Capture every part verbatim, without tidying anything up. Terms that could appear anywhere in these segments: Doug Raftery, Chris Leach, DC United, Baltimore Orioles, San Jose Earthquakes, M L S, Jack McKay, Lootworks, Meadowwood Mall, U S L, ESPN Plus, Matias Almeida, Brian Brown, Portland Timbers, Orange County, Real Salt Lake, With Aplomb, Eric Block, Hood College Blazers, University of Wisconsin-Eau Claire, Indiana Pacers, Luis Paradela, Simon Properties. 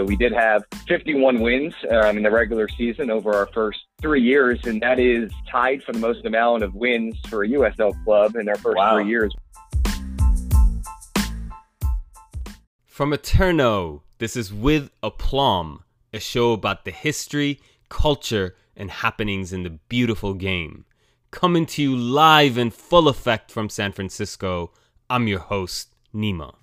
So we did have fifty-one wins um, in the regular season over our first three years, and that is tied for the most amount of wins for a U S L club in their first wow. three years. From Eterno, this is With Aplomb, a show about the history, culture, and happenings in the beautiful game. Coming to you live in full effect from San Francisco, I'm your host, Nima.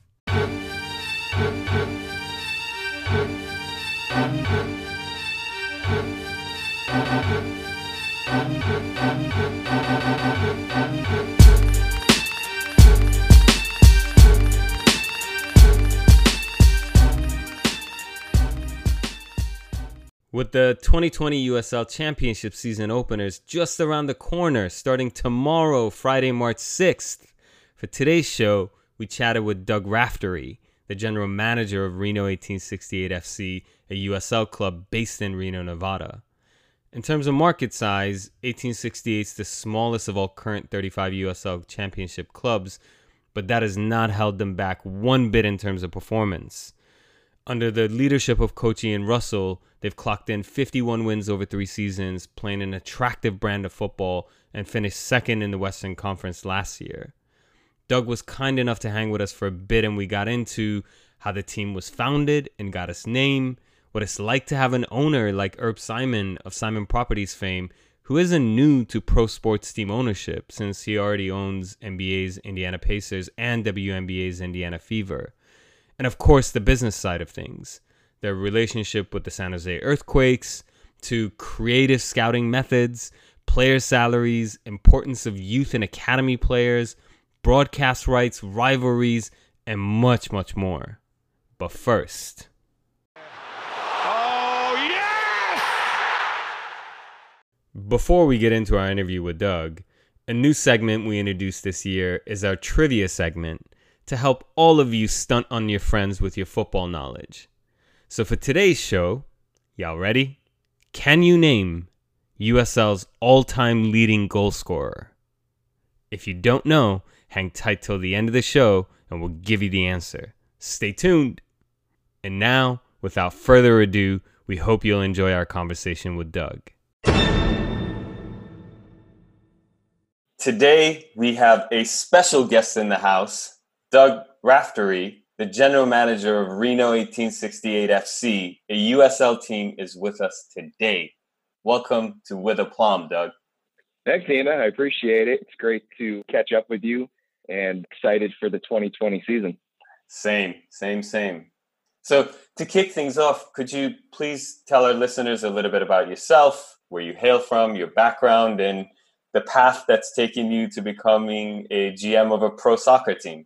With the twenty twenty U S L Championship season openers just around the corner, starting tomorrow, Friday, March sixth, for today's show, we chatted with Doug Raftery, the general manager of Reno eighteen sixty-eight F C, a U S L club based in Reno, Nevada. In terms of market size, eighteen sixty-eight is the smallest of all current thirty-five U S L Championship clubs, but that has not held them back one bit in terms of performance. Under the leadership of coach Ian Russell, they've clocked in fifty-one wins over three seasons, playing an attractive brand of football, and finished second in the Western Conference last year. Doug was kind enough to hang with us for a bit, and we got into how the team was founded and got its name, what it's like to have an owner like Herb Simon of Simon Properties fame, who isn't new to pro sports team ownership since he already owns N B A's Indiana Pacers and W N B A's Indiana Fever. And of course, the business side of things, their relationship with the San Jose Earthquakes, to creative scouting methods, player salaries, importance of youth and academy players, broadcast rights, rivalries, and much, much more. But first... Oh, yes! Before we get into our interview with Doug, a new segment we introduced this year is our trivia segment to help all of you stunt on your friends with your football knowledge. So for today's show, y'all ready? Can you name U S L's all-time leading goal scorer? If you don't know, hang tight till the end of the show and we'll give you the answer. Stay tuned. And now, without further ado, we hope you'll enjoy our conversation with Doug. Today, we have a special guest in the house, Doug Raftery, the general manager of Reno eighteen sixty-eight F C, a U S L team, is with us today. Welcome to With Aplomb, Doug. Thanks, Nima. I appreciate it. It's great to catch up with you and excited for the twenty twenty season. Same, same, same. So to kick things off, could you please tell our listeners a little bit about yourself, where you hail from, your background, and the path that's taken you to becoming a G M of a pro soccer team?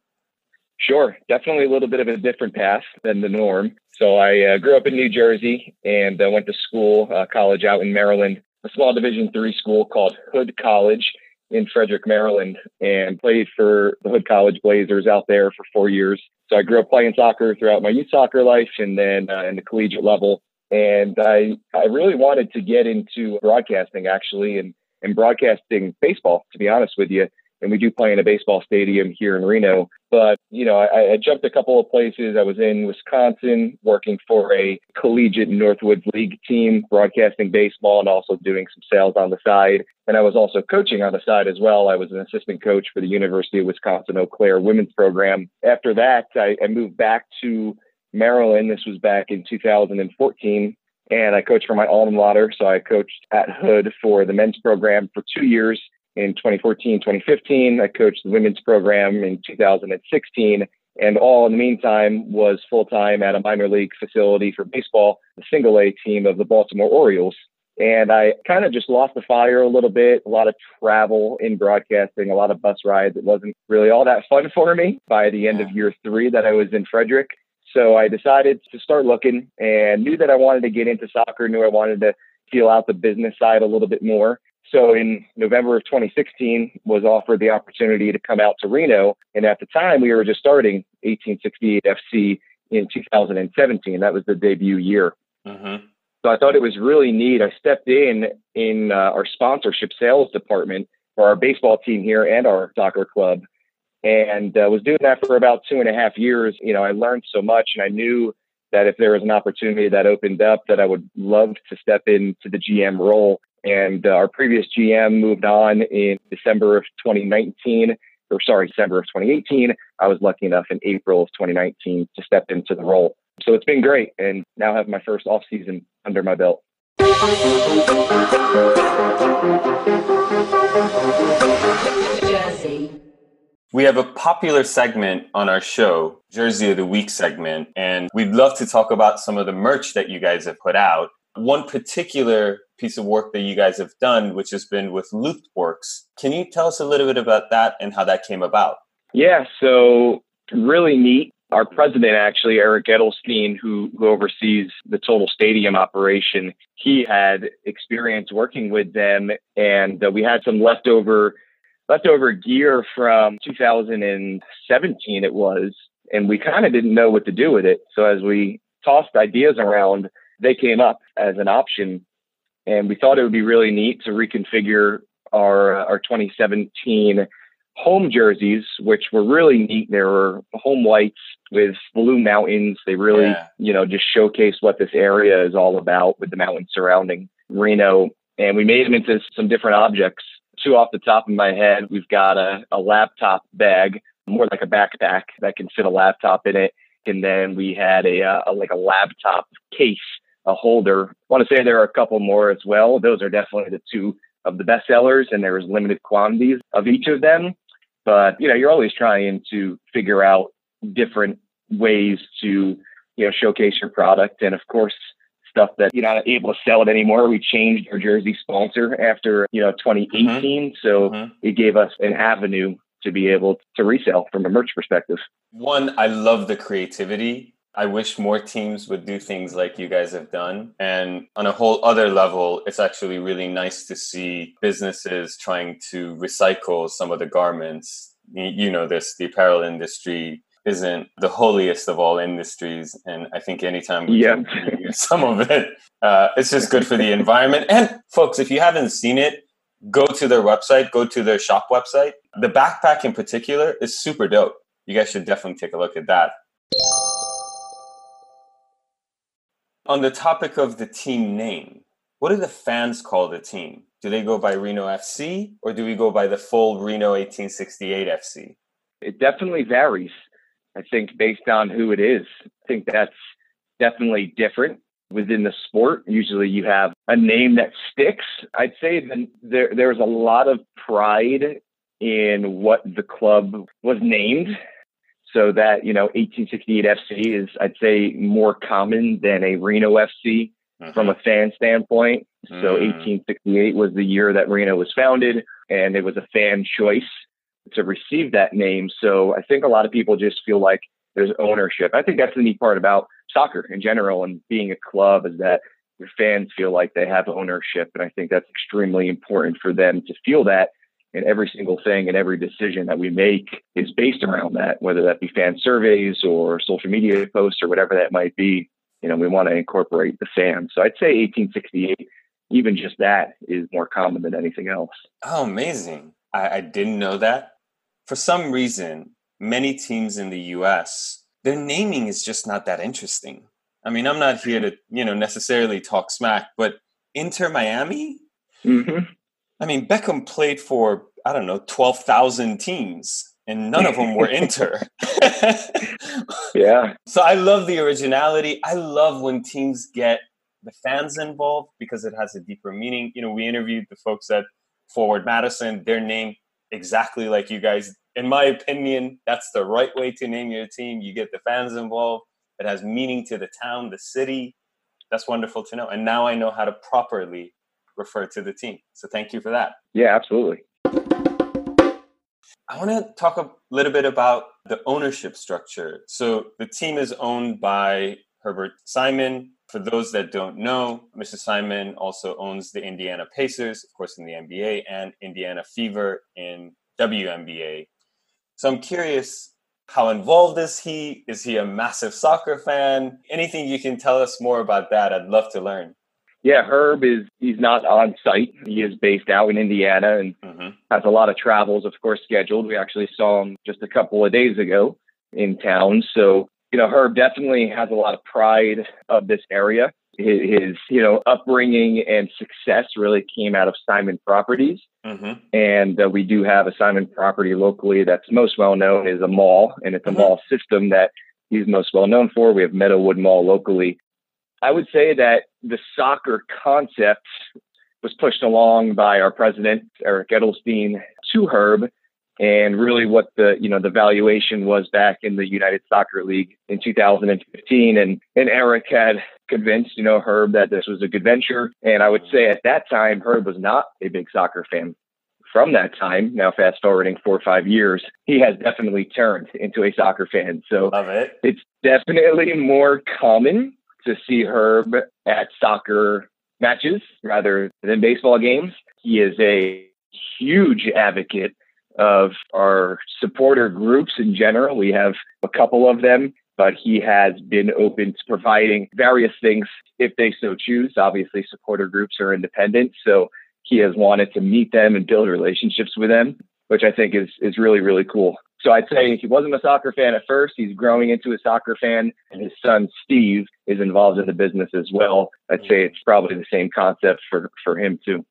Sure. Definitely a little bit of a different path than the norm. So I uh, grew up in New Jersey and uh, went to school, uh, college out in Maryland, a small Division three school called Hood College in Frederick, Maryland, and played for the Hood College Blazers out there for four years. So I grew up playing soccer throughout my youth soccer life and then uh, in the collegiate level. And I, I really wanted to get into broadcasting, actually, and, and broadcasting baseball, to be honest with you. And we do play in a baseball stadium here in Reno. But, you know, I, I jumped a couple of places. I was in Wisconsin working for a collegiate Northwood League team, broadcasting baseball and also doing some sales on the side. And I was also coaching on the side as well. I was an assistant coach for the University of Wisconsin-Eau Claire women's program. After that, I, I moved back to Maryland. This was back in two thousand fourteen. And I coached for my alma mater. So I coached at Hood for the men's program for two years. In twenty fourteen, twenty fifteen, I coached the women's program in two thousand sixteen, and all in the meantime was full-time at a minor league facility for baseball, the single-A team of the Baltimore Orioles. And I kind of just lost the fire a little bit, a lot of travel in broadcasting, a lot of bus rides. It wasn't really all that fun for me by the end of year three that I was in Frederick. So I decided to start looking and knew that I wanted to get into soccer, knew I wanted to feel out the business side a little bit more. So in November of twenty sixteen, was offered the opportunity to come out to Reno. And at the time, we were just starting eighteen sixty-eight F C in two thousand seventeen. That was the debut year. Mm-hmm. So I thought it was really neat. I stepped in in uh, our sponsorship sales department for our baseball team here and our soccer club. And uh, was doing that for about two and a half years. You know, I learned so much and I knew that if there was an opportunity that opened up, that I would love to step into the G M role. And uh, our previous G M moved on in December of twenty nineteen, or sorry, December of twenty eighteen. I was lucky enough in April of twenty nineteen to step into the role. So it's been great, and now have my first offseason under my belt. Jersey. We have a popular segment on our show, Jersey of the Week segment, and we'd love to talk about some of the merch that you guys have put out. One particular piece of work that you guys have done, which has been with Lootworks. Can you tell us a little bit about that and how that came about? Yeah, so really neat. Our president, actually, Eric Edelstein, who, who oversees the total stadium operation, he had experience working with them, and uh, we had some leftover leftover gear from two thousand seventeen, it was, and we kind of didn't know what to do with it. So as we tossed ideas around, they came up as an option, and we thought it would be really neat to reconfigure our our twenty seventeen home jerseys, which were really neat. There were home whites with blue mountains. They really, yeah. you know, just showcase what this area is all about with the mountains surrounding Reno. And we made them into some different objects. Two off the top of my head, we've got a, a laptop bag, more like a backpack that can fit a laptop in it. And then we had a, a like a laptop case, a holder. I want to say there are a couple more as well. Those are definitely the two of the best sellers, and there was limited quantities of each of them. But, you know, you're always trying to figure out different ways to, you know, showcase your product. And of course, stuff that you're not able to sell it anymore. We changed our jersey sponsor after, you know, twenty eighteen. Mm-hmm. So mm-hmm. it gave us an avenue to be able to resell from a merch perspective. One, I love the creativity. I wish more teams would do things like you guys have done. And on a whole other level, it's actually really nice to see businesses trying to recycle some of the garments. You know this, the apparel industry isn't the holiest of all industries. And I think anytime we yeah. can use some of it, uh, it's just good for the environment. And folks, if you haven't seen it, go to their website, go to their shop website. The backpack in particular is super dope. You guys should definitely take a look at that. On the topic of the team name, what do the fans call the team? Do they go by Reno F C or do we go by the full Reno eighteen sixty-eight F C? It definitely varies, I think, based on who it is. I think that's definitely different within the sport. Usually you have a name that sticks. I'd say that there there's a lot of pride in what the club was named. So that, you know, eighteen sixty-eight F C is, I'd say, more common than a Reno F C uh-huh. from a fan standpoint. Uh-huh. So eighteen sixty-eight was the year that Reno was founded, and it was a fan choice to receive that name. So I think a lot of people just feel like there's ownership. I think that's the neat part about soccer in general and being a club is that your fans feel like they have ownership. And I think that's extremely important for them to feel that. And every single thing and every decision that we make is based around that, whether that be fan surveys or social media posts or whatever that might be. You know, we want to incorporate the fans. So I'd say eighteen sixty-eight, even just that, is more common than anything else. Oh, amazing. I, I didn't know that. For some reason, many teams in the U S, their naming is just not that interesting. I mean, I'm not here to, you know, necessarily talk smack, but Inter Miami? Mm-hmm. I mean, Beckham played for, I don't know, twelve thousand teams, and none of them were Inter. yeah. So I love the originality. I love when teams get the fans involved because it has a deeper meaning. You know, we interviewed the folks at Forward Madison, their name exactly like you guys. In my opinion, that's the right way to name your team. You get the fans involved. It has meaning to the town, the city. That's wonderful to know. And now I know how to properly refer to the team. So thank you for that. Yeah, absolutely. I want to talk a little bit about the ownership structure. So the team is owned by Herbert Simon. For those that don't know, Mister Simon also owns the Indiana Pacers, of course, in the N B A, and Indiana Fever in W N B A. So I'm curious, how involved is he? Is he a massive soccer fan? Anything you can tell us more about that, I'd love to learn. Yeah, Herb is, he's not on site. He is based out in Indiana and mm-hmm. has a lot of travels, of course, scheduled. We actually saw him just a couple of days ago in town. So you know, Herb definitely has a lot of pride of this area. His, you know, upbringing and success really came out of Simon Properties. Mm-hmm. And uh, we do have a Simon property locally that's most well known is a mall, and it's a mm-hmm. mall system that he's most well known for. We have Meadowwood Mall locally. I would say that the soccer concept was pushed along by our president, Eric Edelstein, to Herb, and really what the, you know, the valuation was back in the United Soccer League in two thousand fifteen. And, and Eric had convinced, you know, Herb that this was a good venture. And I would say at that time, Herb was not a big soccer fan. From that time, now fast forwarding four or five years, he has definitely turned into a soccer fan. So Love it. It's definitely more common to see Herb at soccer matches rather than baseball games. He is a huge advocate of our supporter groups in general. We have a couple of them, but he has been open to providing various things if they so choose. Obviously, supporter groups are independent, so he has wanted to meet them and build relationships with them, which I think is is really, really cool. So I'd say he wasn't a soccer fan at first. He's growing into a soccer fan, and his son, Steve, is involved in the business as well. I'd say it's probably the same concept for, for him, too.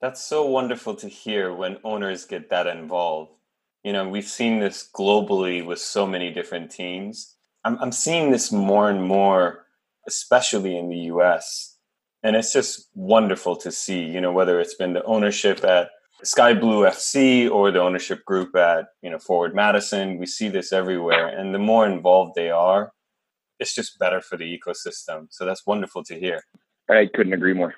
That's so wonderful to hear when owners get that involved. You know, we've seen this globally with so many different teams. I'm, I'm seeing this more and more, especially in the U S. And it's just wonderful to see, you know, whether it's been the ownership at Sky Blue F C or the ownership group at, you know, Forward Madison. We see this everywhere. And the more involved they are, it's just better for the ecosystem. So that's wonderful to hear. I couldn't agree more.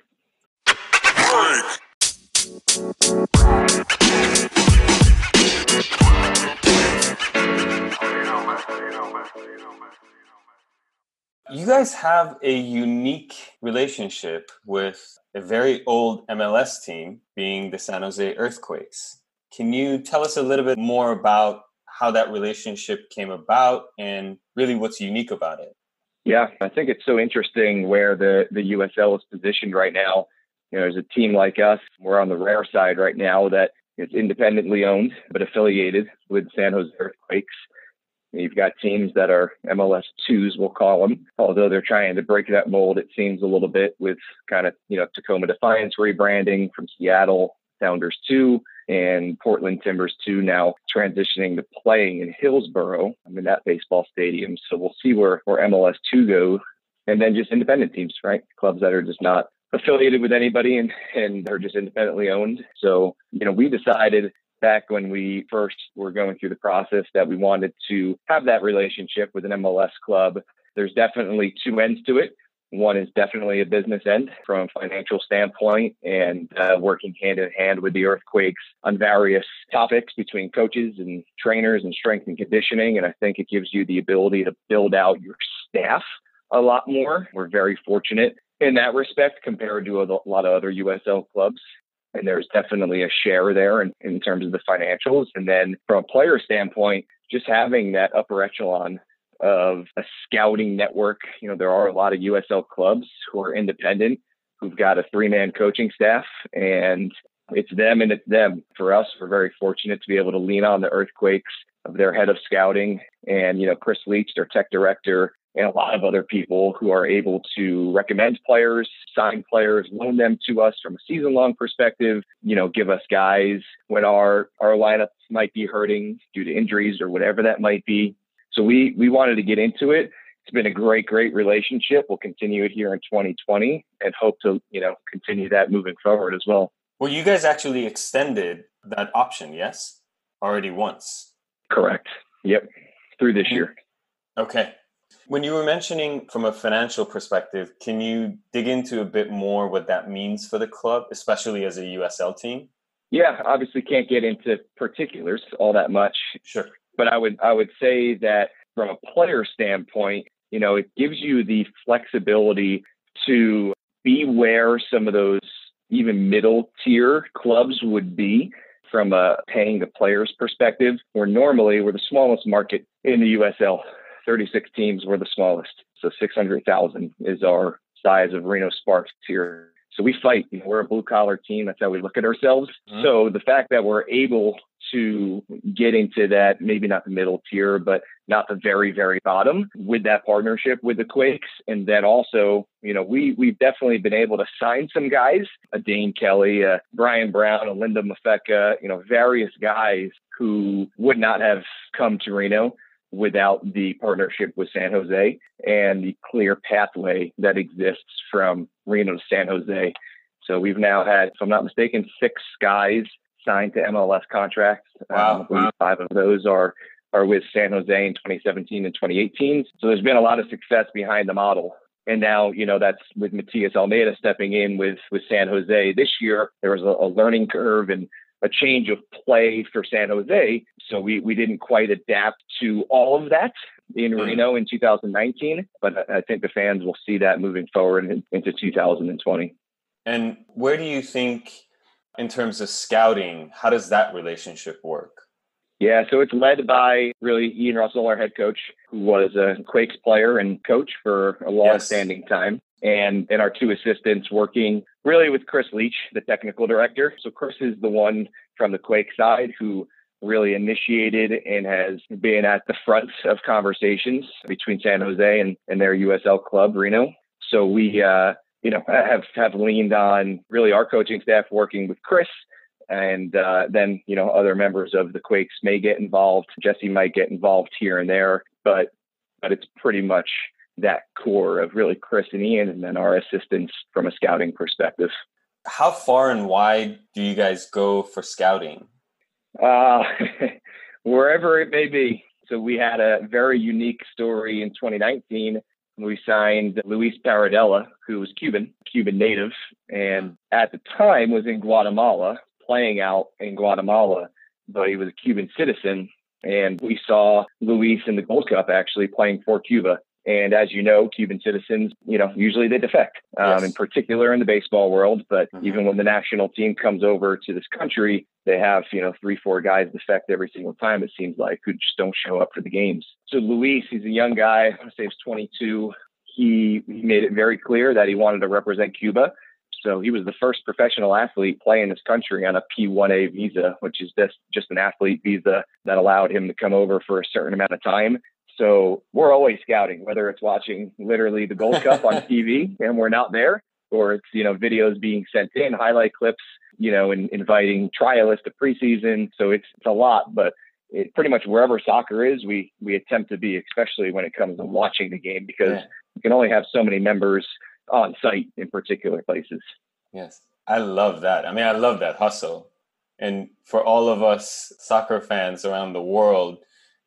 You guys have a unique relationship with a very old M L S team, being the San Jose Earthquakes. Can you tell us a little bit more about how that relationship came about and really what's unique about it? Yeah, I think it's so interesting where the, the U S L is positioned right now. You know, as a team like us, we're on the rare side right now that it's independently owned, but affiliated with San Jose Earthquakes. You've got teams that are M L S twos, we'll call them, although they're trying to break that mold, it seems, a little bit with kind of, you know, Tacoma Defiance rebranding from Seattle Sounders two and Portland Timbers two, now transitioning to playing in Hillsboro. I mean, that baseball stadium. So we'll see where, where M L S two goes. And then just independent teams, right? Clubs that are just not affiliated with anybody and, and are just independently owned. So, you know, we decided back when we first were going through the process that we wanted to have that relationship with an M L S club. There's definitely two ends to it. One is definitely a business end from a financial standpoint and uh, working hand in hand with the Earthquakes on various topics between coaches and trainers and strength and conditioning. And I think it gives you the ability to build out your staff a lot more. We're very fortunate in that respect compared to a lot of other U S L clubs. And there's definitely a share there in, in terms of the financials. And then from a player standpoint, just having that upper echelon of a scouting network. You know, there are a lot of U S L clubs who are independent, who've got a three-man coaching staff, and it's them and it's them. For us, we're very fortunate to be able to lean on the Earthquakes of their head of scouting and, you know, Chris Leach, their tech director, and a lot of other people who are able to recommend players, sign players, loan them to us from a season-long perspective, you know, give us guys when our, our lineups might be hurting due to injuries or whatever that might be. So we we wanted to get into it. It's been a great, great relationship. We'll continue it here in twenty twenty and hope to, you know, continue that moving forward as well. Well, you guys actually extended that option, yes? Already once. Correct. Yep. Through this year. Okay. When you were mentioning from a financial perspective, can you dig into a bit more what that means for the club, especially as a U S L team? Yeah, obviously can't get into particulars all that much. Sure. But I would I would say that from a player standpoint, you know, it gives you the flexibility to be where some of those even middle tier clubs would be from a paying the players perspective, where normally we're the smallest market in the U S L. thirty-six teams were the smallest. So six hundred thousand is our size of Reno Sparks here. So we fight. You know, we're a blue-collar team. That's how we look at ourselves. Mm-hmm. So the fact that we're able to get into that, maybe not the middle tier, but not the very, very bottom, with that partnership with the Quakes. And then also, you know, we, we've definitely been able to sign some guys, a Dane Kelly, uh, Brian Brown, a Linda Mafeka, you know, various guys who would not have come to Reno without the partnership with San Jose and the clear pathway that exists from Reno to San Jose. So we've now had, if I'm not mistaken, six guys signed to M L S contracts. Wow, um, wow. Five of those are are with San Jose in twenty seventeen and twenty eighteen. So there's been a lot of success behind the model. And now, you know, that's with Matias Almeida stepping in with, with San Jose this year. There was a, a learning curve and a change of play for San Jose. So we, we didn't quite adapt to all of that in mm. Reno in two thousand nineteen. But I think the fans will see that moving forward in, into two thousand twenty. And where do you think, in terms of scouting, how does that relationship work? Yeah, so it's led by really Ian Russell, our head coach, who was a Quakes player and coach for a long-standing yes. time. And, and our two assistants working really with Chris Leach, the technical director. So Chris is the one from the Quake side who really initiated and has been at the front of conversations between San Jose and, and their U S L club, Reno. So we... uh you know, have, have leaned on really our coaching staff working with Chris, and uh, then, you know, other members of the Quakes may get involved. Jesse might get involved here and there, but, but it's pretty much that core of really Chris and Ian, and then our assistants from a scouting perspective. How far and wide do you guys go for scouting? Uh, wherever it may be. So we had a very unique story in twenty nineteen. We signed Luis Paradela, who was Cuban, Cuban native, and at the time was in Guatemala, playing out in Guatemala, but he was a Cuban citizen. And we saw Luis in the Gold Cup actually playing for Cuba. And as you know, Cuban citizens, you know, usually they defect, um, yes. in particular in the baseball world. But mm-hmm. even when the national team comes over to this country, they have, you know, three, four guys defect every single time, it seems like, who just don't show up for the games. So Luis, he's a young guy, I want to say he's twenty-two. He, he made it very clear that he wanted to represent Cuba. So he was the first professional athlete playing this country on a P one A visa, which is this, just an athlete visa that allowed him to come over for a certain amount of time. So we're always scouting, whether it's watching literally the Gold Cup on T V and we're not there, or it's, you know, videos being sent in, highlight clips, you know, and inviting trialists to preseason. So it's, it's a lot, but it pretty much wherever soccer is, we, we attempt to be, especially when it comes to watching the game, because yeah. you can only have so many members on site in particular places. Yes. I love that. I mean, I love that hustle. And for all of us soccer fans around the world,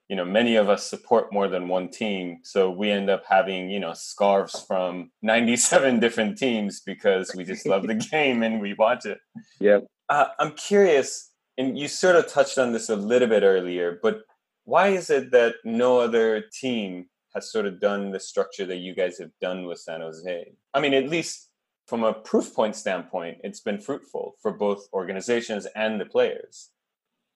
you know, many of us support more than one team. So we end up having, you know, scarves from ninety-seven different teams because we just love the game and we watch it. Yeah. Uh, I'm curious, and you sort of touched on this a little bit earlier, but why is it that no other team has sort of done the structure that you guys have done with San Jose? I mean, at least from a proof point standpoint, it's been fruitful for both organizations and the players.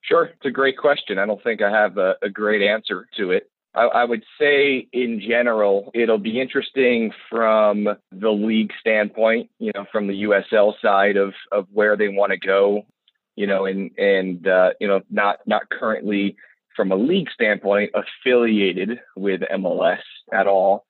Sure. It's a great question. I don't think I have a, a great answer to it. I, I would say in general, it'll be interesting from the league standpoint, you know, from the U S L side of, of where they want to go, you know, and, and uh, you know, not, not currently from a league standpoint affiliated with M L S at all.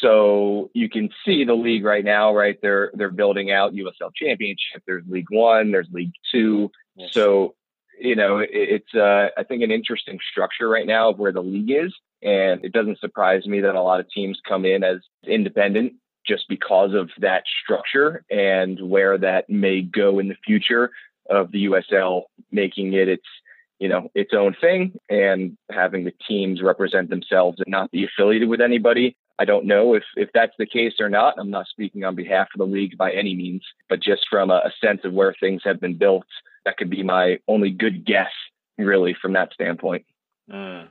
So you can see the league right now, right? They're, they're building out U S L Championship. There's League One, there's League Two. Yes. So you know, it's, uh, I think, an interesting structure right now of where the league is. And it doesn't surprise me that a lot of teams come in as independent just because of that structure and where that may go in the future of the U S L, making it its, you know, its own thing and having the teams represent themselves and not be affiliated with anybody. I don't know if, if that's the case or not. I'm not speaking on behalf of the league by any means, but just from a, a sense of where things have been built, that could be my only good guess, really, from that standpoint. Mm.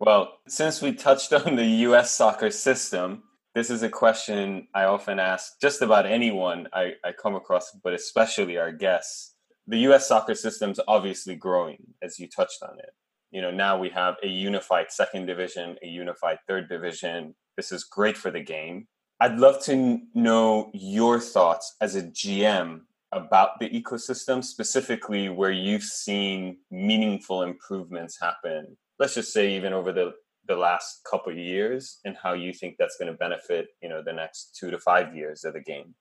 Well, since we touched on the U S soccer system, this is a question I often ask just about anyone I, I come across, but especially our guests. The U S soccer system's obviously growing, as you touched on it. You know, now we have a unified second division, a unified third division. This is great for the game. I'd love to know your thoughts as a G M about the ecosystem, specifically where you've seen meaningful improvements happen, let's just say even over the the last couple of years and how you think that's going to benefit, you know, the next two to five years of the game?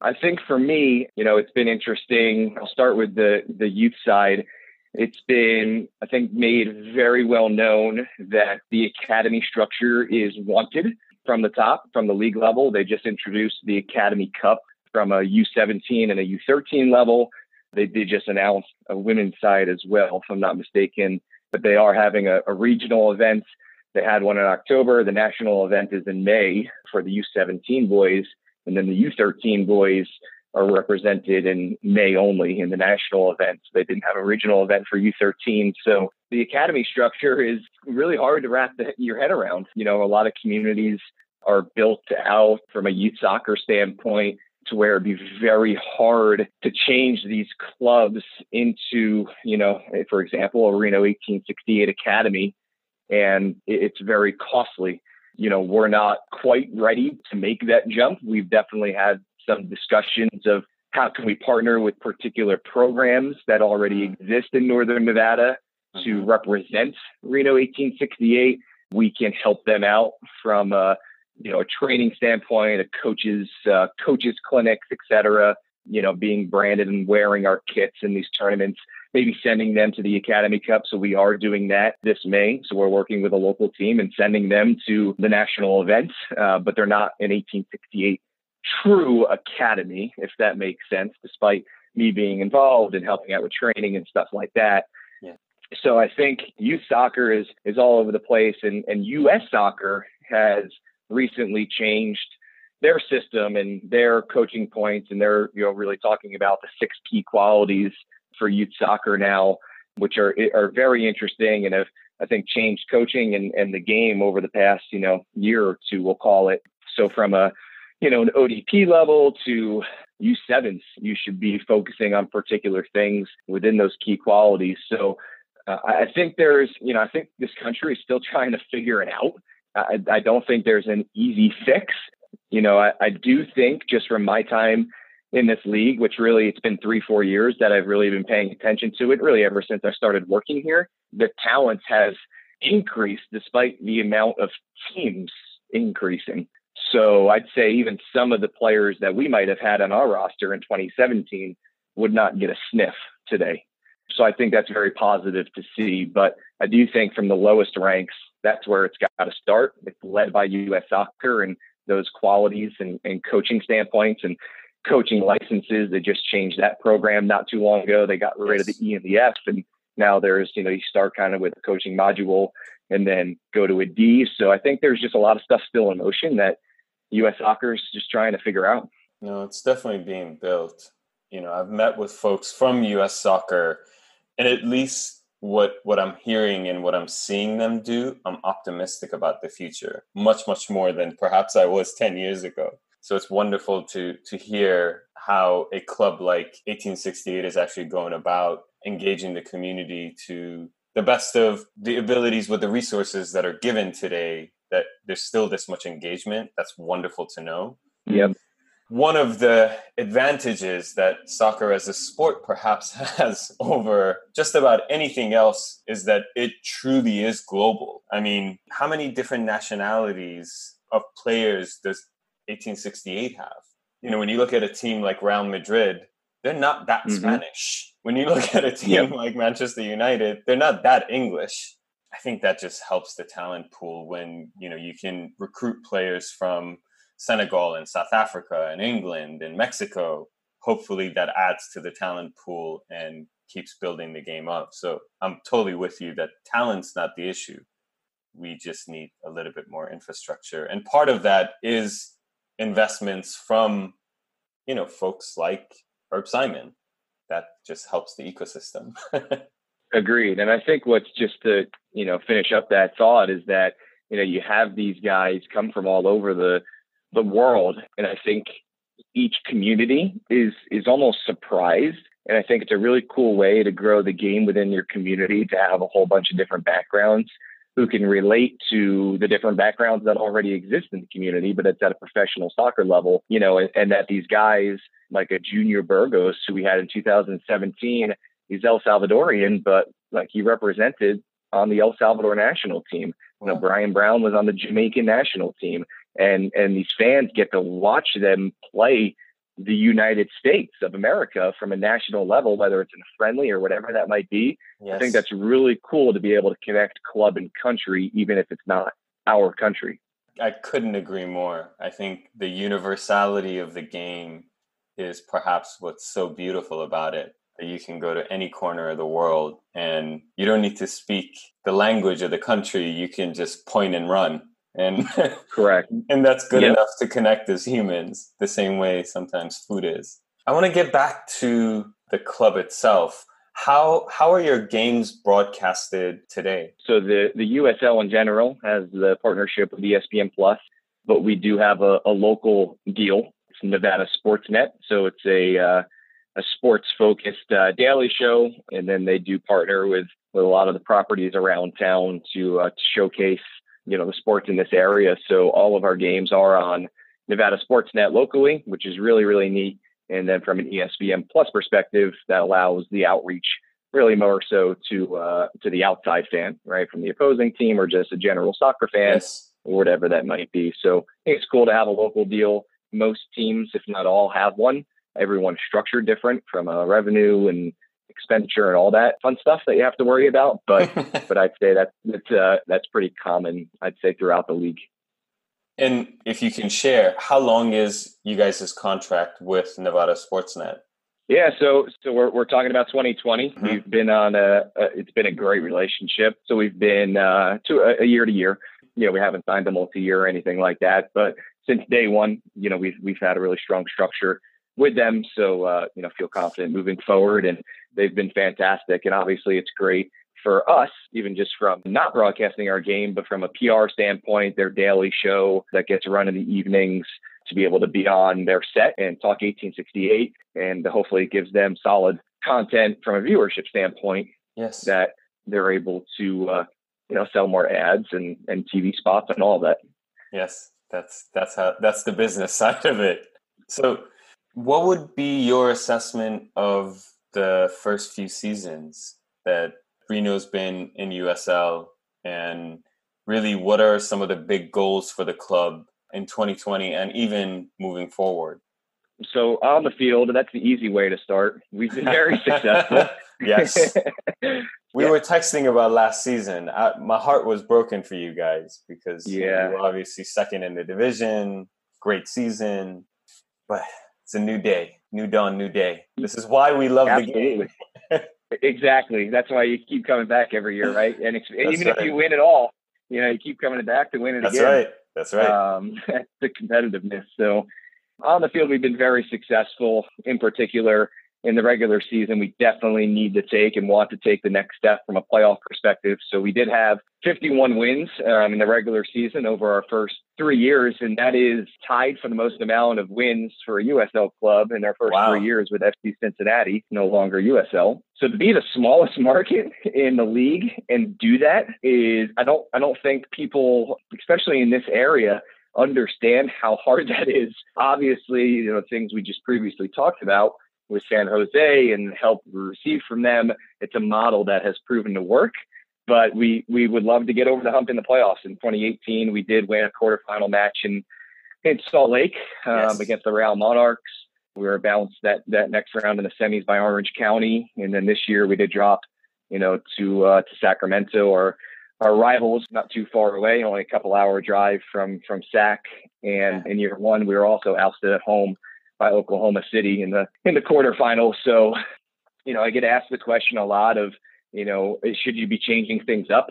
I think for me, you know, it's been interesting. I'll start with the, the youth side. It's been, I think, made very well known that the academy structure is wanted from the top, from the league level. They just introduced the Academy Cup from a U seventeen and a U thirteen level. They did just announce a women's side as well, if I'm not mistaken, but they are having a, a regional event. They had one in October. The national event is in May for the U seventeen boys. And then the U thirteen boys are represented in May only in the national events. They didn't have a regional event for U thirteen. So the academy structure is really hard to wrap the, your head around. You know, a lot of communities are built out from a youth soccer standpoint to where it'd be very hard to change these clubs into, you know, for example, a Reno eighteen sixty-eight academy. And it's very costly. You know, we're not quite ready to make that jump. We've definitely had some discussions of how can we partner with particular programs that already exist in Northern Nevada to represent Reno eighteen sixty-eight. We can help them out from a, you know, a training standpoint, a coaches, uh, coaches clinics, et cetera, you know, being branded and wearing our kits in these tournaments, maybe sending them to the Academy Cup. So we are doing that this May. So we're working with a local team and sending them to the national events, uh, but they're not an eighteen sixty-eight true academy, if that makes sense, despite me being involved and helping out with training and stuff like that. Yeah. So I think youth soccer is is all over the place, and, and U S soccer has recently changed their system and their coaching points, and they're, you know, really talking about the six key qualities for youth soccer now, which are are very interesting and have, I think, changed coaching and, and the game over the past, you know, year or two, we'll call it. So from a you know, an O D P level to U sevens, you should be focusing on particular things within those key qualities. So uh, I think there's, you know, I think this country is still trying to figure it out. I, I don't think there's an easy fix. You know, I, I do think just from my time in this league, which really it's been three, four years that I've really been paying attention to it, really ever since I started working here, the talent has increased despite the amount of teams increasing. So I'd say even some of the players that we might have had on our roster in twenty seventeen would not get a sniff today. So I think that's very positive to see. But I do think from the lowest ranks, that's where it's got to start. It's led by U S soccer and those qualities and, and coaching standpoints and coaching licenses. They just changed that program not too long ago. They got rid of the E and the F. And now there's, you know, you start kind of with a coaching module and then go to a D. So I think there's just a lot of stuff still in motion that U S soccer is just trying to figure out. No, it's definitely being built. You know, I've met with folks from U S soccer, and at least what what I'm hearing and what I'm seeing them do, I'm optimistic about the future, much, much more than perhaps I was ten years ago. So it's wonderful to to hear how a club like eighteen sixty-eight is actually going about engaging the community to the best of the abilities with the resources that are given today, that there's still this much engagement. That's wonderful to know. Yep. One of the advantages that soccer as a sport perhaps has over just about anything else is that it truly is global. I mean, how many different nationalities of players does eighteen sixty-eight have? You know, when you look at a team like Real Madrid, they're not that mm-hmm. Spanish. When you look at a team yep. like Manchester United, they're not that English. I think that just helps the talent pool when, you know, you can recruit players from Senegal and South Africa and England and Mexico. Hopefully that adds to the talent pool and keeps building the game up. So I'm totally with you that talent's not the issue. We just need a little bit more infrastructure. And part of that is investments from, you know, folks like Herb Simon. That just helps the ecosystem. Agreed. And I think what's just to, you know, finish up that thought is that, you know, you have these guys come from all over the the world. And I think each community is is almost surprised. And I think it's a really cool way to grow the game within your community, to have a whole bunch of different backgrounds who can relate to the different backgrounds that already exist in the community, but it's at a professional soccer level, you know, and, and that these guys like a Junior Burgos, who we had in two thousand seventeen, he's El Salvadorian, but like he represented on the El Salvador national team. Wow. You know, Brian Brown was on the Jamaican national team, and and these fans get to watch them play the United States of America from a national level, whether it's in a friendly or whatever that might be. Yes. I think that's really cool to be able to connect club and country, even if it's not our country. I couldn't agree more. I think the universality of the game is perhaps what's so beautiful about it. You can go to any corner of the world and you don't need to speak the language of the country. You can just point and run. And correct. And that's good yep. enough to connect as humans, the same way sometimes food is. I want to get back to the club itself. How how are your games broadcasted today? So the, the U S L in general has the partnership with E S P N Plus, but we do have a, a local deal. It's Nevada Sportsnet. So it's a uh, a sports-focused uh, daily show. And then they do partner with, with a lot of the properties around town to, uh, to showcase, you know, the sports in this area. So all of our games are on Nevada Sportsnet locally, which is really, really neat. And then from an E S P N Plus perspective, that allows the outreach really more so to uh, to the outside fan, right, from the opposing team or just a general soccer fan yes. or whatever that might be. So I think it's cool to have a local deal. Most teams, if not all, have one. Everyone's structured different from uh, revenue and expenditure and all that fun stuff that you have to worry about. But but I'd say that, that's, uh, that's pretty common, I'd say, throughout the league. And if you can share, how long is you guys' contract with Nevada Sportsnet? Yeah, so so we're we're talking about twenty twenty. Mm-hmm. We've been on a, a it's been a great relationship. So we've been uh, to a, a year to year. You know, we haven't signed a multi-year or anything like that. But since day one, you know, we've we've had a really strong structure with them. So uh, you know, feel confident moving forward, and they've been fantastic. And obviously, it's great for us, even just from not broadcasting our game, but from a P R standpoint, their daily show that gets run in the evenings, to be able to be on their set and talk eighteen sixty-eight, and hopefully it gives them solid content from a viewership standpoint. Yes, that they're able to uh, you know, sell more ads and, and T V spots and all that. Yes, that's that's how that's the business side of it. So, what would be your assessment of the first few seasons that Reno's been in U S L, and really what are some of the big goals for the club in twenty twenty and even moving forward? So on the field, that's the easy way to start. We've been very successful. Yes. We yeah. were texting about last season. I, my heart was broken for you guys because yeah. you were obviously second in the division, great season, but it's a new day, new dawn, new day. This is why we love Absolutely. The game. Exactly. That's why you keep coming back every year, right? And ex- even right. if you win it all, you know, you keep coming back to win it that's again. That's right. That's right. Um, that's the competitiveness. So on the field, we've been very successful. In particular, in the regular season, we definitely need to take and want to take the next step from a playoff perspective. So we did have fifty-one wins um, in the regular season over our first three years, and that is tied for the most amount of wins for a U S L club in their first wow. three years with F C Cincinnati, no longer U S L. So to be the smallest market in the league and do that is, I don't, I don't think people, especially in this area, understand how hard that is. Obviously, you know, things we just previously talked about with San Jose and help received from them. It's a model that has proven to work, but we, we would love to get over the hump in the playoffs. In twenty eighteen, we did win a quarterfinal match in, in Salt Lake um, yes. against the Real Monarchs. We were bounced that, that next round in the semis by Orange County. And then this year we did drop, you know, to, uh, to Sacramento, our, our rivals, not too far away, only a couple hour drive from, from Sac. And yeah. in year one, we were also ousted at home by Oklahoma City in the in the quarterfinals. So, you know, I get asked the question a lot of, you know, should you be changing things up?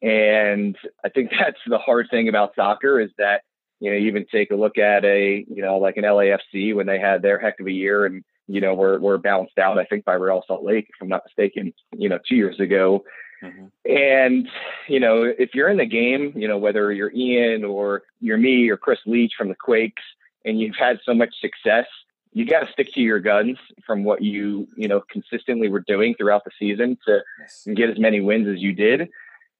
And I think that's the hard thing about soccer is that, you know, you even take a look at a, you know, like an L A F C when they had their heck of a year and, you know, we're, we're bounced out, I think, by Real Salt Lake, if I'm not mistaken, you know, two years ago. Mm-hmm. And, you know, if you're in the game, you know, whether you're Ian or you're me or Chris Leach from the Quakes, and you've had so much success, you got to stick to your guns from what you, you know, consistently were doing throughout the season to yes. get as many wins as you did.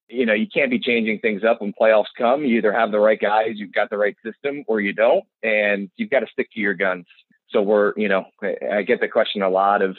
You know, you can't be changing things up when playoffs come. You either have the right guys, you've got the right system, or you don't, and you've got to stick to your guns. So we're, you know, I get the question a lot of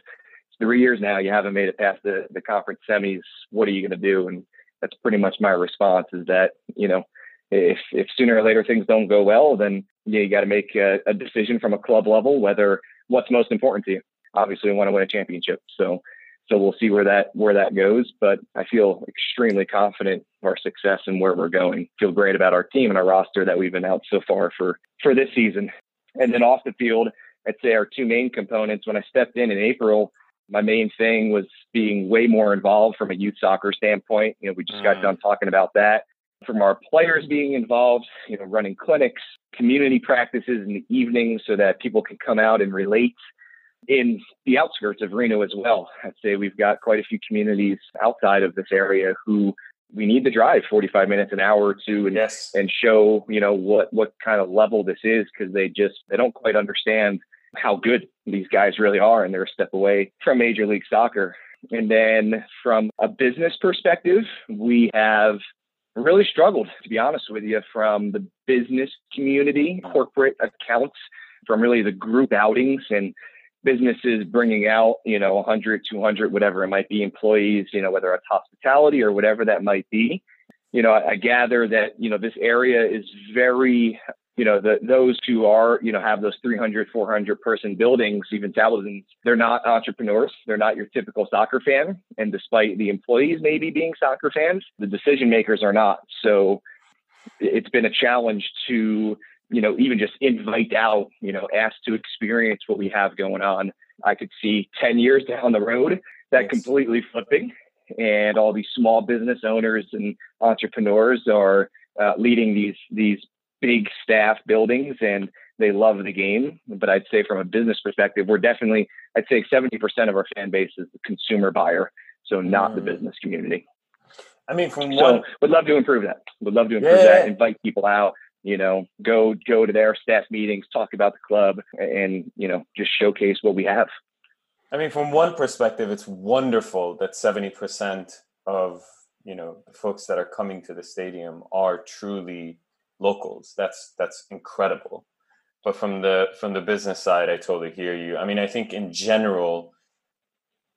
three years now, you haven't made it past the, the conference semis. What are you going to do? And that's pretty much my response, is that, you know, if if sooner or later things don't go well, then yeah, you got to make a, a decision from a club level whether what's most important to you. Obviously, we want to win a championship, so so we'll see where that where that goes. But I feel extremely confident of our success and where we're going. Feel great about our team and our roster that we've announced so far for for this season. And then off the field, I'd say our two main components. When I stepped in in April, my main thing was being way more involved from a youth soccer standpoint. You know, we just got done talking about that. From our players being involved, you know, running clinics, community practices in the evening so that people can come out and relate in the outskirts of Reno as well. I'd say we've got quite a few communities outside of this area who we need to drive forty-five minutes, an hour or two, and, yes. and show, you know, what, what kind of level this is, because they just, they don't quite understand how good these guys really are, and they're a step away from Major League Soccer. And then from a business perspective, we have really struggled, to be honest with you, from the business community, corporate accounts, from really the group outings and businesses bringing out, you know, one hundred, two hundred, whatever it might be, employees, you know, whether it's hospitality or whatever that might be. You know, I, I gather that, you know, this area is very, you know, the, those who are, you know, have those three hundred, four hundred person buildings, even thousands, they're not entrepreneurs. They're not your typical soccer fan. And despite the employees maybe being soccer fans, the decision makers are not. So it's been a challenge to, you know, even just invite out, you know, ask to experience what we have going on. I could see ten years down the road that yes. completely flipping, and all these small business owners and entrepreneurs are uh, leading these, these, big staff buildings, and they love the game. But I'd say from a business perspective, we're definitely, I'd say seventy percent of our fan base is the consumer buyer, so not mm. the business community. I mean, from so one... would love to improve that. Would love to improve yeah. that. Invite people out, you know, go, go to their staff meetings, talk about the club, and, you know, just showcase what we have. I mean, from one perspective, it's wonderful that seventy percent of, you know, the folks that are coming to the stadium are truly locals. That's that's incredible. But from the from the business side, I totally hear you. I mean, I think in general,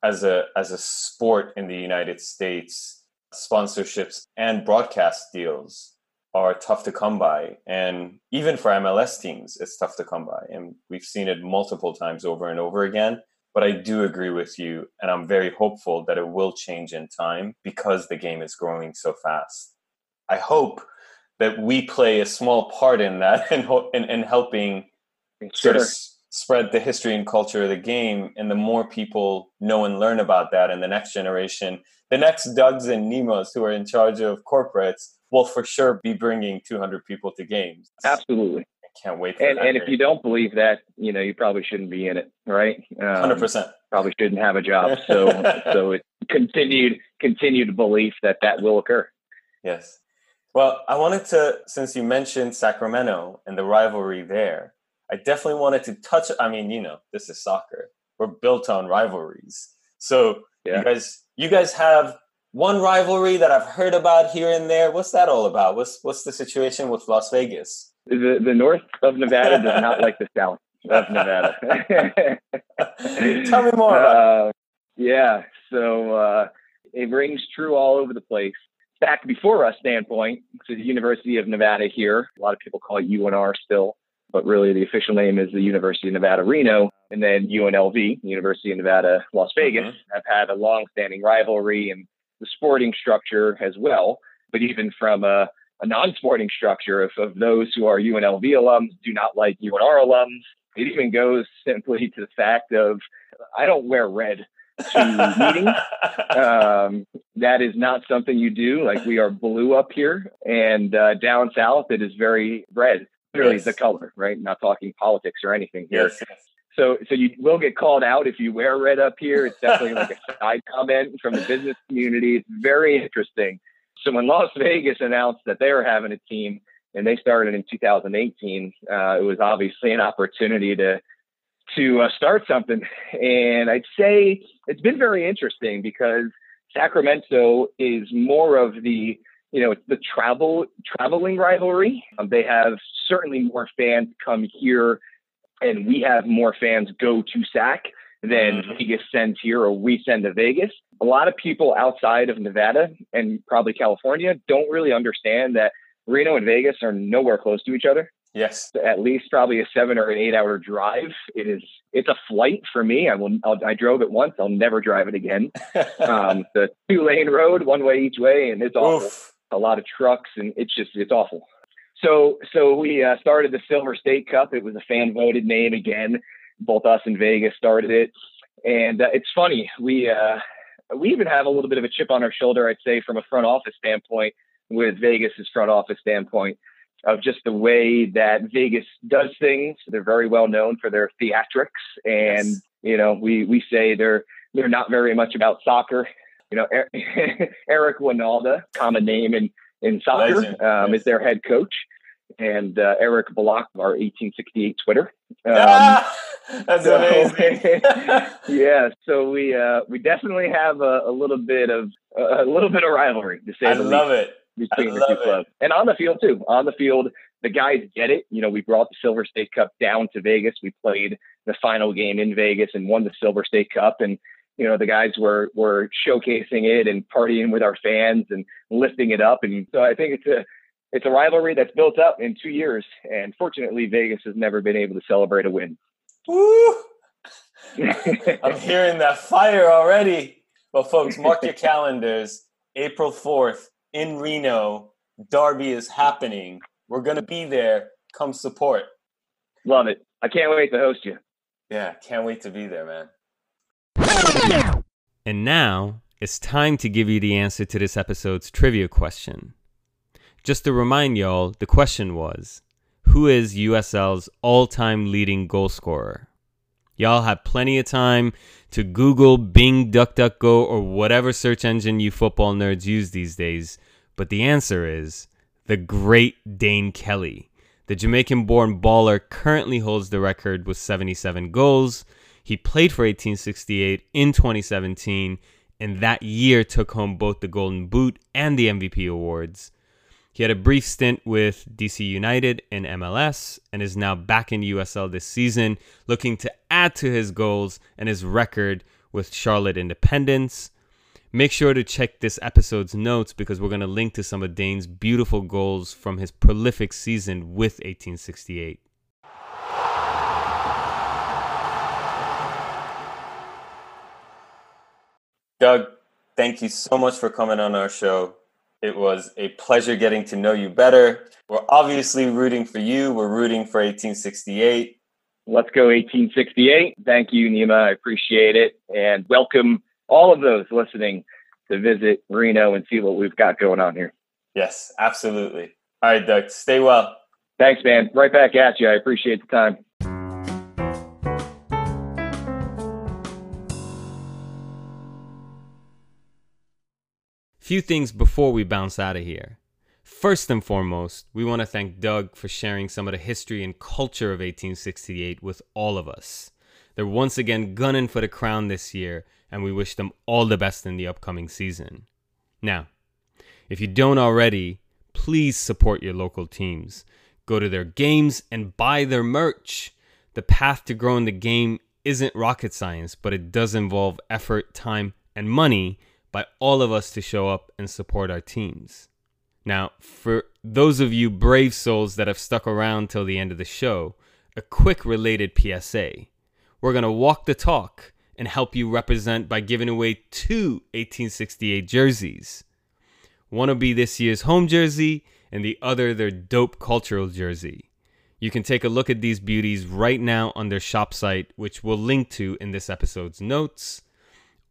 as a as a sport in the United States, sponsorships and broadcast deals are tough to come by. And even for M L S teams, it's tough to come by. And we've seen it multiple times over and over again. But I do agree with you, and I'm very hopeful that it will change in time because the game is growing so fast. I hope that we play a small part in that and and, and helping sort of spread the history and culture of the game. And the more people know and learn about that, and the next generation, the next Dougs and Nemos who are in charge of corporates will for sure be bringing two hundred people to games. Absolutely. I can't wait for and, that. And day. If you don't believe that, you know, you probably shouldn't be in it, right? Um, one hundred percent. Probably shouldn't have a job. So so it continued, continued belief that that will occur. Yes. Well, I wanted to, since you mentioned Sacramento and the rivalry there, I definitely wanted to touch, I mean, you know, this is soccer. We're built on rivalries. So yeah. you guys you guys have one rivalry that I've heard about here and there. What's that all about? What's what's the situation with Las Vegas? The, the north of Nevada does not like the south of Nevada. Tell me more about uh, it. Yeah, so uh, it rings true all over the place. Back before us standpoint, so the University of Nevada here, a lot of people call it U N R still, but really the official name is the University of Nevada, Reno, and then U N L V, University of Nevada, Las Vegas, mm-hmm. have had a long-standing rivalry and the sporting structure as well. But even from a, a non-sporting structure, if, of those who are U N L V alums do not like U N R alums, it even goes simply to the fact of, I don't wear red to meetings. Um, that is not something you do. Like, we are blue up here, and uh, down south it is very red. Literally yes. the color, right? Not talking politics or anything here. Yes, yes. So, so you will get called out if you wear red up here. It's definitely like a side comment from the business community. It's very interesting. So when Las Vegas announced that they were having a team, and they started in two thousand eighteen, uh, it was obviously an opportunity to to uh, start something. And I'd say it's been very interesting because Sacramento is more of the, you know, it's the travel traveling rivalry. Um, they have certainly more fans come here, and we have more fans go to Sac than mm-hmm. Vegas sends here or we send to Vegas. A lot of people outside of Nevada and probably California don't really understand that Reno and Vegas are nowhere close to each other. Yes. At least probably a seven or an eight hour drive. It is, it's a flight for me. I will, I'll, I drove it once. I'll never drive it again. um, the two lane road, one way each way. And it's awful. Oof. A lot of trucks and it's just, it's awful. So, so we uh, started the Silver State Cup. It was a fan voted name again. Both us and Vegas started it. And uh, it's funny. We, uh, we even have a little bit of a chip on our shoulder, I'd say, from a front office standpoint, with Vegas's front office standpoint, of just the way that Vegas does things. They're very well known for their theatrics. And, yes. you know, we, we say they're, they're not very much about soccer. You know, Eric Winalda, common name in, in soccer, um, yes. is their head coach. And uh, Eric Block, our eighteen sixty-eight Twitter. Um, ah, that's so, amazing. yeah, so we uh, we definitely have a, a little bit of a little bit of rivalry, to say I the least. I love it. Between the two clubs. And on the field too. On the field, the guys get it. You know, we brought the Silver State Cup down to Vegas. We played the final game in Vegas and won the Silver State Cup. And you know, the guys were were showcasing it and partying with our fans and lifting it up. And so I think it's a it's a rivalry that's built up in two years. And fortunately, Vegas has never been able to celebrate a win. Woo! I'm hearing that fire already. Well, folks, mark your calendars. April fourth. In Reno, Derby is happening. We're going to be there. Come support. Love it. I can't wait to host you. Yeah, can't wait to be there, man. And now it's time to give you the answer to this episode's trivia question. Just to remind y'all, the question was, who is U S L's all-time leading goal scorer? Y'all have plenty of time to Google, Bing, DuckDuckGo, or whatever search engine you football nerds use these days. But the answer is the great Dane Kelly. The Jamaican-born baller currently holds the record with seventy-seven goals. He played for eighteen sixty-eight in twenty seventeen, and that year took home both the Golden Boot and the M V P awards. He had a brief stint with D C United in M L S and is now back in U S L this season, looking to add to his goals and his record with Charlotte Independence. Make sure to check this episode's notes because we're going to link to some of Dane's beautiful goals from his prolific season with eighteen sixty-eight. Doug, thank you so much for coming on our show. It was a pleasure getting to know you better. We're obviously rooting for you. We're rooting for eighteen sixty-eight. Let's go eighteen sixty-eight. Thank you, Nima. I appreciate it. And welcome all of those listening to visit Reno and see what we've got going on here. Yes, absolutely. All right, Doug, stay well. Thanks, man. Right back at you. I appreciate the time. Few things before we bounce out of here. First and foremost, we want to thank Doug for sharing some of the history and culture of eighteen sixty-eight with all of us. They're once again gunning for the crown this year, and we wish them all the best in the upcoming season. Now, if you don't already, please support your local teams. Go to their games and buy their merch. The path to growing the game isn't rocket science, but it does involve effort, time, and money by all of us to show up and support our teams. Now, for those of you brave souls that have stuck around till the end of the show, a quick related P S A. We're going to walk the talk and help you represent by giving away two eighteen sixty-eight jerseys. One will be this year's home jersey and the other their dope cultural jersey. You can take a look at these beauties right now on their shop site, which we'll link to in this episode's notes.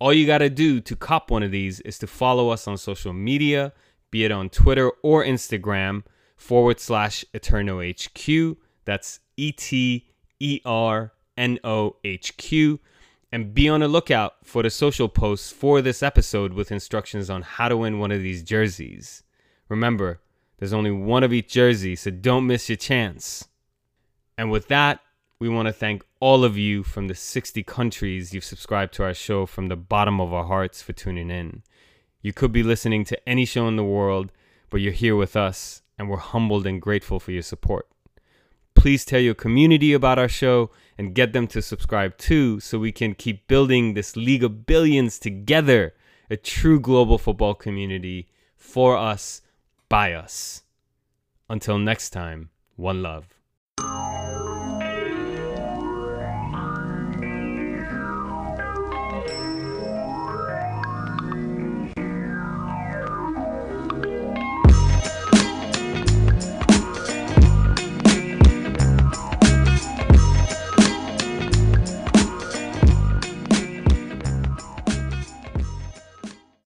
All you got to do to cop one of these is to follow us on social media, be it on Twitter or Instagram, forward slash Eterno H Q. That's E T E R N O H Q. And be on the lookout for the social posts for this episode with instructions on how to win one of these jerseys. Remember, there's only one of each jersey, so don't miss your chance. And with that, we want to thank all of you from the sixty countries you've subscribed to our show from the bottom of our hearts for tuning in. You could be listening to any show in the world, but you're here with us, and we're humbled and grateful for your support. Please tell your community about our show and get them to subscribe too, so we can keep building this League of Billions together, a true global football community for us, by us. Until next time, one love.